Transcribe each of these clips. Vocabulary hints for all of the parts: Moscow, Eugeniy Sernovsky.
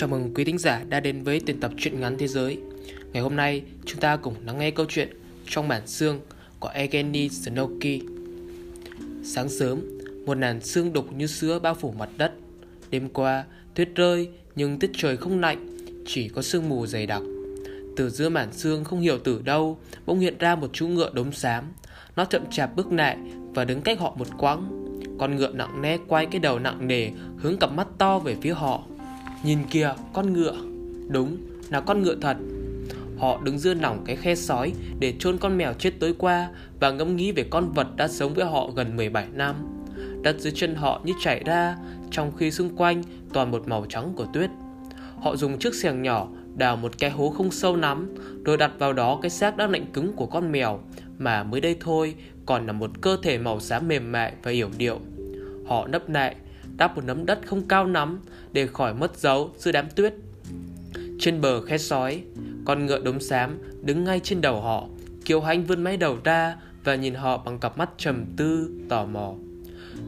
Chào mừng quý thính giả đã đến với tuyển tập truyện ngắn thế giới. Ngày hôm nay chúng ta cùng lắng nghe câu chuyện Trong màn sương của Eugeniy Sernovsky. Sáng sớm, một làn sương đục như sữa bao phủ mặt đất. Đêm qua, tuyết rơi nhưng tiết trời không lạnh, chỉ có sương mù dày đặc. Từ giữa màn sương không hiểu từ đâu bỗng hiện ra một chú ngựa đốm xám. Nó chậm chạp bước lại và đứng cách họ một quãng. Con ngựa nặng nề quay cái đầu nặng nề, hướng cặp mắt to về phía họ. Nhìn kìa, con ngựa. Đúng, là con ngựa thật. Họ đứng giữa nòng cái khe sói để chôn con mèo chết tối qua và ngẫm nghĩ về con vật đã sống với họ gần 17 năm. Đất dưới chân họ như chảy ra, trong khi xung quanh toàn một màu trắng của tuyết. Họ dùng chiếc xẻng nhỏ đào một cái hố không sâu lắm, rồi đặt vào đó cái xác đã lạnh cứng của con mèo mà mới đây thôi còn là một cơ thể màu xám mềm mại và yểu điệu. Họ nấp lại, đắp một nấm đất không cao lắm để khỏi mất dấu giữa đám tuyết. Trên bờ khe sói, con ngựa đốm xám đứng ngay trên đầu họ, kiêu hãnh vươn mái đầu ra và nhìn họ bằng cặp mắt trầm tư, tò mò.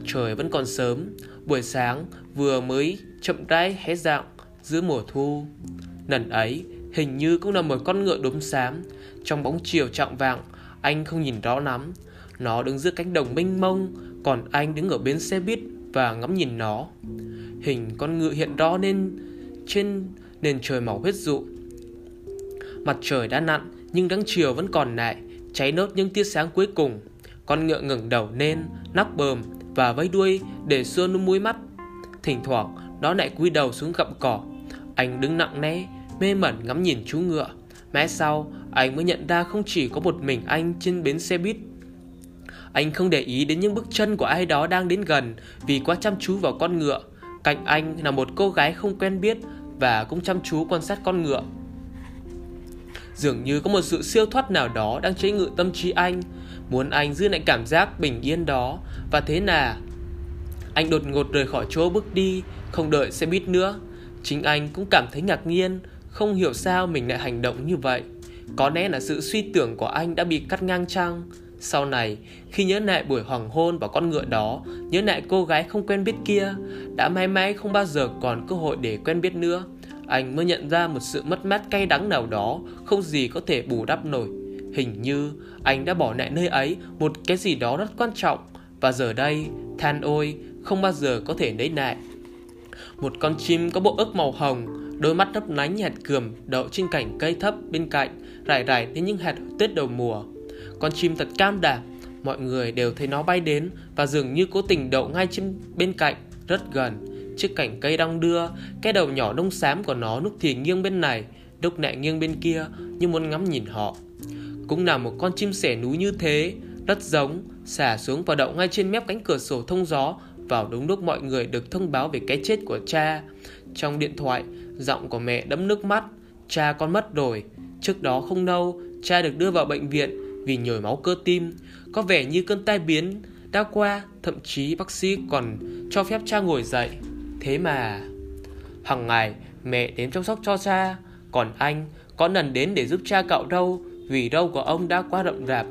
Trời vẫn còn sớm, buổi sáng vừa mới chậm rãi hé rạng giữa mùa thu. Lần ấy, hình như cũng là một con ngựa đốm xám. Trong bóng chiều trạng vạng, anh không nhìn rõ lắm. Nó đứng giữa cánh đồng mênh mông, còn anh đứng ở bến xe buýt và ngắm nhìn nó. Hình con ngựa hiện rõ lên trên nền trời màu huyết dụ. Mặt trời đã nặn nhưng nắng chiều vẫn còn lại, cháy nốt những tia sáng cuối cùng. Con ngựa ngẩng đầu lên, nắp bờm và vẫy đuôi để xua nước mũi mắt. Thỉnh thoảng nó lại cúi đầu xuống gặm cỏ. Anh đứng nặng nề, mê mẩn ngắm nhìn chú ngựa. Mãi sau, anh mới nhận ra không chỉ có một mình anh trên bến xe buýt. Anh không để ý đến những bước chân của ai đó đang đến gần vì quá chăm chú vào con ngựa. Cạnh anh là một cô gái không quen biết và cũng chăm chú quan sát con ngựa. Dường như có một sự siêu thoát nào đó đang chế ngự tâm trí anh, muốn anh giữ lại cảm giác bình yên đó. Và thế là anh đột ngột rời khỏi chỗ bước đi, không đợi xe buýt nữa. Chính anh cũng cảm thấy ngạc nhiên, không hiểu sao mình lại hành động như vậy. Có lẽ là sự suy tưởng của anh đã bị cắt ngang chăng? Sau này, khi nhớ lại buổi hoàng hôn và con ngựa đó, nhớ lại cô gái không quen biết kia, đã mãi mãi không bao giờ còn cơ hội để quen biết nữa, anh mới nhận ra một sự mất mát cay đắng nào đó không gì có thể bù đắp nổi. Hình như anh đã bỏ lại nơi ấy một cái gì đó rất quan trọng, và giờ đây, than ôi, không bao giờ có thể lấy lại. Một con chim có bộ ức màu hồng, đôi mắt lấp lánh như hạt cườm đậu trên cành cây thấp bên cạnh, rải rải lên những hạt tuyết đầu mùa. Con chim thật cam đảm, mọi người đều thấy nó bay đến và dường như cố tình đậu ngay bên cạnh, rất gần. Chiếc cành cây đong đưa, cái đầu nhỏ đông xám của nó lúc thì nghiêng bên này, lúc lại nghiêng bên kia như muốn ngắm nhìn họ. Cũng là một con chim sẻ núi như thế, rất giống, xả xuống và đậu ngay trên mép cánh cửa sổ thông gió vào đúng lúc mọi người được thông báo về cái chết của cha. Trong điện thoại, giọng của mẹ đẫm nước mắt, cha con mất rồi. Trước đó không lâu, cha được đưa vào bệnh viện vì nhồi máu cơ tim, có vẻ như cơn tai biến đã qua, thậm chí bác sĩ còn cho phép cha ngồi dậy. Thế mà hằng ngày mẹ đến chăm sóc cho cha, còn anh có lần đến để giúp cha cạo râu vì râu của ông đã quá rậm rạp.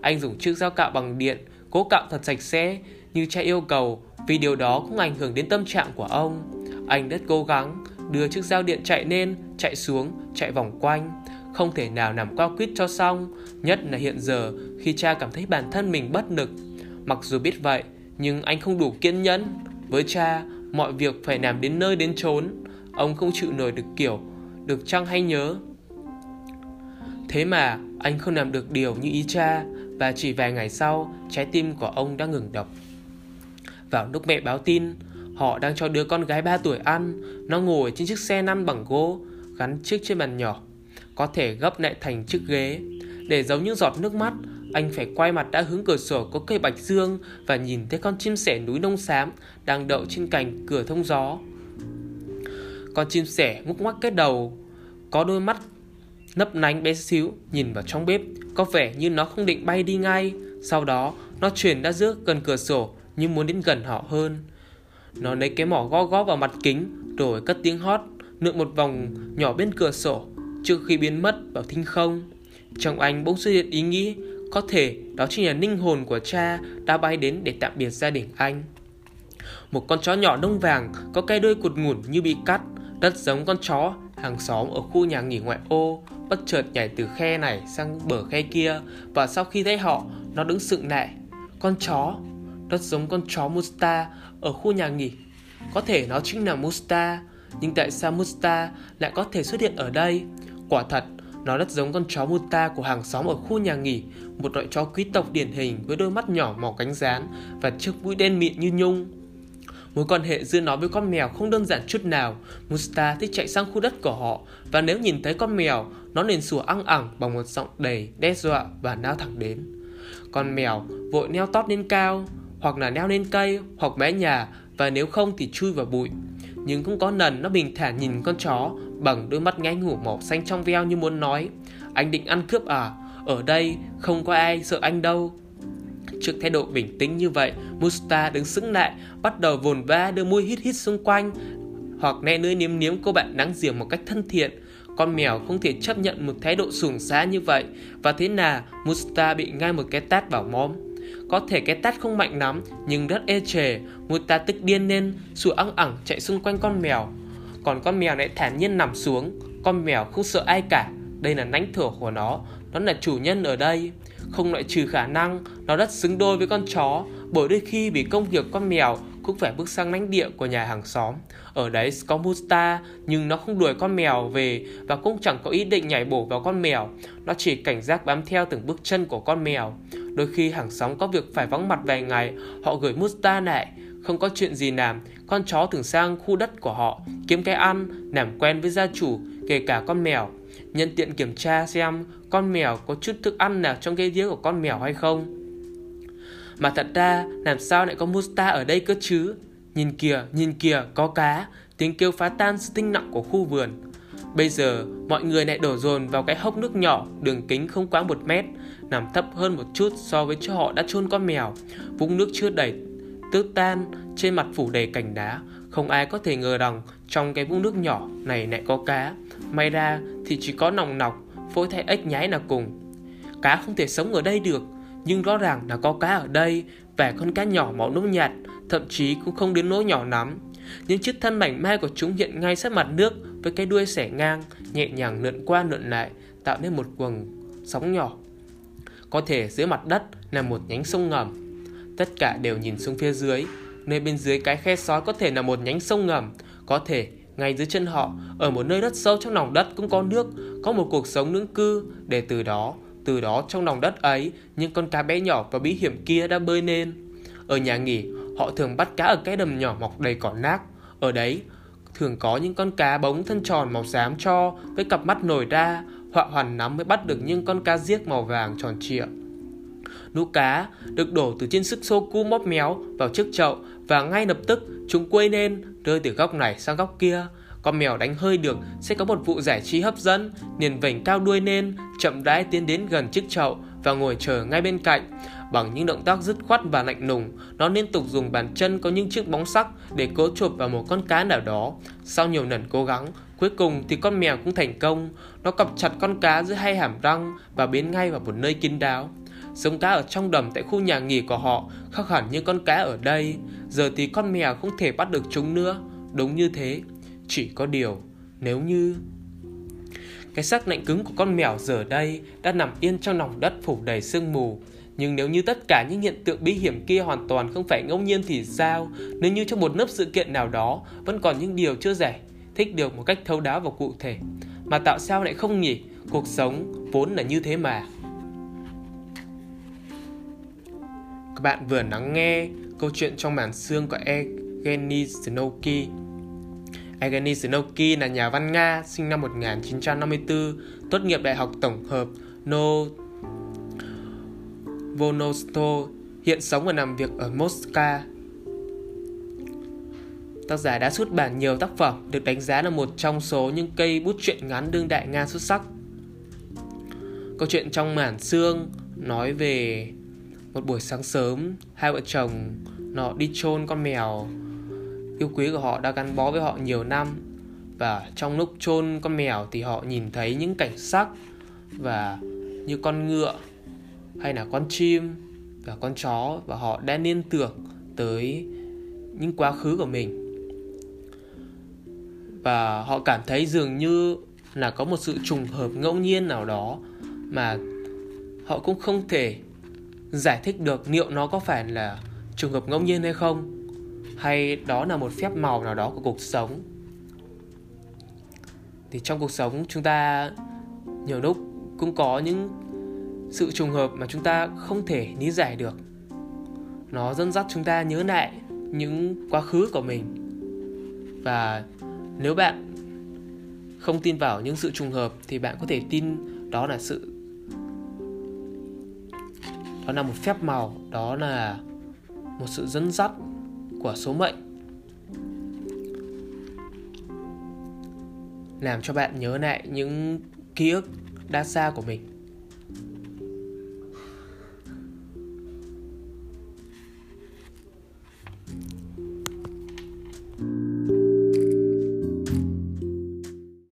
Anh dùng chiếc dao cạo bằng điện cố cạo thật sạch sẽ như cha yêu cầu, vì điều đó cũng ảnh hưởng đến tâm trạng của ông. Anh rất cố gắng đưa chiếc dao điện chạy lên, chạy xuống, chạy vòng quanh, không thể nào làm qua quýt cho xong, nhất là hiện giờ khi cha cảm thấy bản thân mình bất lực. Mặc dù biết vậy, nhưng anh không đủ kiên nhẫn. Với cha, mọi việc phải làm đến nơi đến chốn. Ông không chịu nổi được chăng hay nhớ. Thế mà anh không làm được điều như ý cha, và chỉ vài ngày sau, trái tim của ông đã ngừng đập. Vào lúc mẹ báo tin, họ đang cho đứa con gái 3 tuổi ăn. Nó ngồi trên chiếc xe lăn bằng gỗ, gắn chiếc trên bàn nhỏ, có thể gấp lại thành chiếc ghế. Để giấu những giọt nước mắt, anh phải quay mặt đã hướng cửa sổ có cây bạch dương và nhìn thấy con chim sẻ núi nông xám đang đậu trên cành cửa thông gió. Con chim sẻ ngúc ngoắc cái đầu, có đôi mắt lấp lánh bé xíu nhìn vào trong bếp, có vẻ như nó không định bay đi ngay. Sau đó nó chuyển ra giữa gần cửa sổ như muốn đến gần họ hơn. Nó lấy cái mỏ gõ gõ vào mặt kính rồi cất tiếng hót, lượn một vòng nhỏ bên cửa sổ trước khi biến mất vào thinh không. Trong anh bỗng xuất hiện ý nghĩ, có thể đó chính là linh hồn của cha đã bay đến để tạm biệt gia đình anh. Một con chó nhỏ lông vàng có cái đuôi cụt ngủn như bị cắt, đất giống con chó, hàng xóm ở khu nhà nghỉ ngoại ô bất chợt nhảy từ khe này sang bờ khe kia, và sau khi thấy họ, nó đứng sững lại. Con chó, đất giống con chó Musta ở khu nhà nghỉ. Có thể nó chính là Musta, nhưng tại sao Musta lại có thể xuất hiện ở đây? Quả thật, nó rất giống con chó Musta của hàng xóm ở khu nhà nghỉ, một loại chó quý tộc điển hình với đôi mắt nhỏ màu cánh gián và chiếc mũi đen mịn như nhung. Mối quan hệ giữa nó với con mèo không đơn giản chút nào. Musta thích chạy sang khu đất của họ, và nếu nhìn thấy con mèo, nó liền sủa ăng ẳng bằng một giọng đầy đe dọa và lao thẳng đến. Con mèo vội neo tót lên cao, hoặc là leo lên cây hoặc mái nhà, và nếu không thì chui vào bụi. Nhưng cũng có lần nó bình thản nhìn con chó bằng đôi mắt ngáy ngủ màu xanh trong veo như muốn nói: "Anh định ăn cướp à? Ở đây không có ai sợ anh đâu." Trước thái độ bình tĩnh như vậy, Musta đứng sững lại, bắt đầu vồn va đưa môi hít hít xung quanh, hoặc né nơi niếm niếm cô bạn láng giềng một cách thân thiện. Con mèo không thể chấp nhận một thái độ sủng sá như vậy, và thế là Musta bị ngay một cái tát vào móm. Có thể cái tát không mạnh lắm, nhưng rất ê chề. Musta tức điên lên, sủa ăng ẳng chạy xung quanh con mèo, còn con mèo lại thản nhiên nằm xuống. Con mèo không sợ ai cả, đây là lãnh thổ của nó là chủ nhân ở đây. Không loại trừ khả năng nó rất xứng đôi với con chó, bởi đôi khi vì công việc con mèo cũng phải bước sang lãnh địa của nhà hàng xóm. Ở đấy có Musta, nhưng nó không đuổi con mèo về và cũng chẳng có ý định nhảy bổ vào con mèo. Nó chỉ cảnh giác bám theo từng bước chân của con mèo. Đôi khi hàng xóm có việc phải vắng mặt vài ngày, họ gửi Musta lại. Không có chuyện gì làm, con chó thường sang khu đất của họ kiếm cái ăn, làm quen với gia chủ, kể cả con mèo. Nhân tiện kiểm tra xem con mèo có chút thức ăn nào trong cái đĩa của con mèo hay không. Mà thật ra làm sao lại có Musta ở đây cơ chứ? Nhìn kìa, có cá! Tiếng kêu phá tan sự tĩnh lặng của khu vườn. Bây giờ mọi người lại đổ dồn vào cái hốc nước nhỏ, đường kính không quá 1 mét, nằm thấp hơn một chút so với chỗ họ đã chôn con mèo. Vũng nước chưa đầy tứ tan, trên mặt phủ đầy cành đá. Không ai có thể ngờ rằng trong cái vũng nước nhỏ này lại có cá. May ra thì chỉ có nòng nọc, phôi thay ếch nhái là cùng. Cá không thể sống ở đây được, nhưng rõ ràng là có cá ở đây. Vẻ con cá nhỏ màu nâu nhạt, thậm chí cũng không đến nỗi nhỏ lắm. Những chiếc thân mảnh mai của chúng hiện ngay sát mặt nước, với cái đuôi xẻ ngang, nhẹ nhàng lượn qua lượn lại, tạo nên một quầng sóng nhỏ. Có thể dưới mặt đất là một nhánh sông ngầm. Tất cả đều nhìn xuống phía dưới, nơi bên dưới cái khe sói có thể là một nhánh sông ngầm. Có thể ngay dưới chân họ, ở một nơi rất sâu trong lòng đất cũng có nước, có một cuộc sống lưỡng cư, để từ đó trong lòng đất ấy, những con cá bé nhỏ và bí hiểm kia đã bơi lên. Ở nhà nghỉ, họ thường bắt cá ở cái đầm nhỏ mọc đầy cỏ nát. Ở đấy thường có những con cá bống thân tròn màu xám tro với cặp mắt nổi ra, họa hoàn lắm mới bắt được những con cá giếc màu vàng tròn trịa. Nú cá được đổ từ trên sức xô cu móp méo vào chiếc chậu, và ngay lập tức chúng quây lên, rơi từ góc này sang góc kia. Con mèo đánh hơi được sẽ có một vụ giải trí hấp dẫn, liền vểnh cao đuôi lên, chậm rãi tiến đến gần chiếc chậu và ngồi chờ ngay bên cạnh. Bằng những động tác dứt khoát và lạnh lùng, nó liên tục dùng bàn chân có những chiếc bóng sắc để cố chộp vào một con cá nào đó. Sau nhiều lần cố gắng, cuối cùng thì con mèo cũng thành công. Nó cặp chặt con cá giữa hai hàm răng và biến ngay vào một nơi kín đáo. Giống cá ở trong đầm tại khu nhà nghỉ của họ khác hẳn như con cá ở đây. Giờ thì con mèo không thể bắt được chúng nữa. Đúng như thế. Chỉ có điều, nếu như cái xác lạnh cứng của con mèo giờ đây đã nằm yên trong lòng đất phủ đầy sương mù. Nhưng nếu như tất cả những hiện tượng bí hiểm kia hoàn toàn không phải ngẫu nhiên thì sao? Nếu như trong một lớp sự kiện nào đó vẫn còn những điều chưa giải thích được một cách thấu đáo và cụ thể. Mà tại sao lại không nhỉ? Cuộc sống vốn là như thế mà. Các bạn vừa lắng nghe câu chuyện Trong màn sương của Eugeniy Sernovsky. Eugeniy Sernovsky là nhà văn Nga, sinh năm 1954, tốt nghiệp Đại học Tổng hợp Novonostor, hiện sống và làm việc ở Moscow. Tác giả đã xuất bản nhiều tác phẩm, được đánh giá là một trong số những cây bút truyện ngắn đương đại Nga xuất sắc. Câu chuyện Trong màn sương nói về một buổi sáng sớm, hai vợ chồng nó đi chôn con mèo yêu quý của họ đã gắn bó với họ nhiều năm. Và trong lúc chôn con mèo thì họ nhìn thấy những cảnh sắc và như con ngựa hay là con chim và con chó, và họ đã liên tưởng tới những quá khứ của mình. Và họ cảm thấy dường như là có một sự trùng hợp ngẫu nhiên nào đó mà họ cũng không thể giải thích được liệu nó có phải là trùng hợp ngẫu nhiên hay không, hay đó là một phép màu nào đó của cuộc sống. Thì trong cuộc sống chúng ta nhiều lúc cũng có những sự trùng hợp mà chúng ta không thể lý giải được. Nó dẫn dắt chúng ta nhớ lại những quá khứ của mình. Và nếu bạn không tin vào những sự trùng hợp thì bạn có thể tin đó là một phép màu, đó là một sự dẫn dắt của số mệnh, làm cho bạn nhớ lại những ký ức đã xa của mình.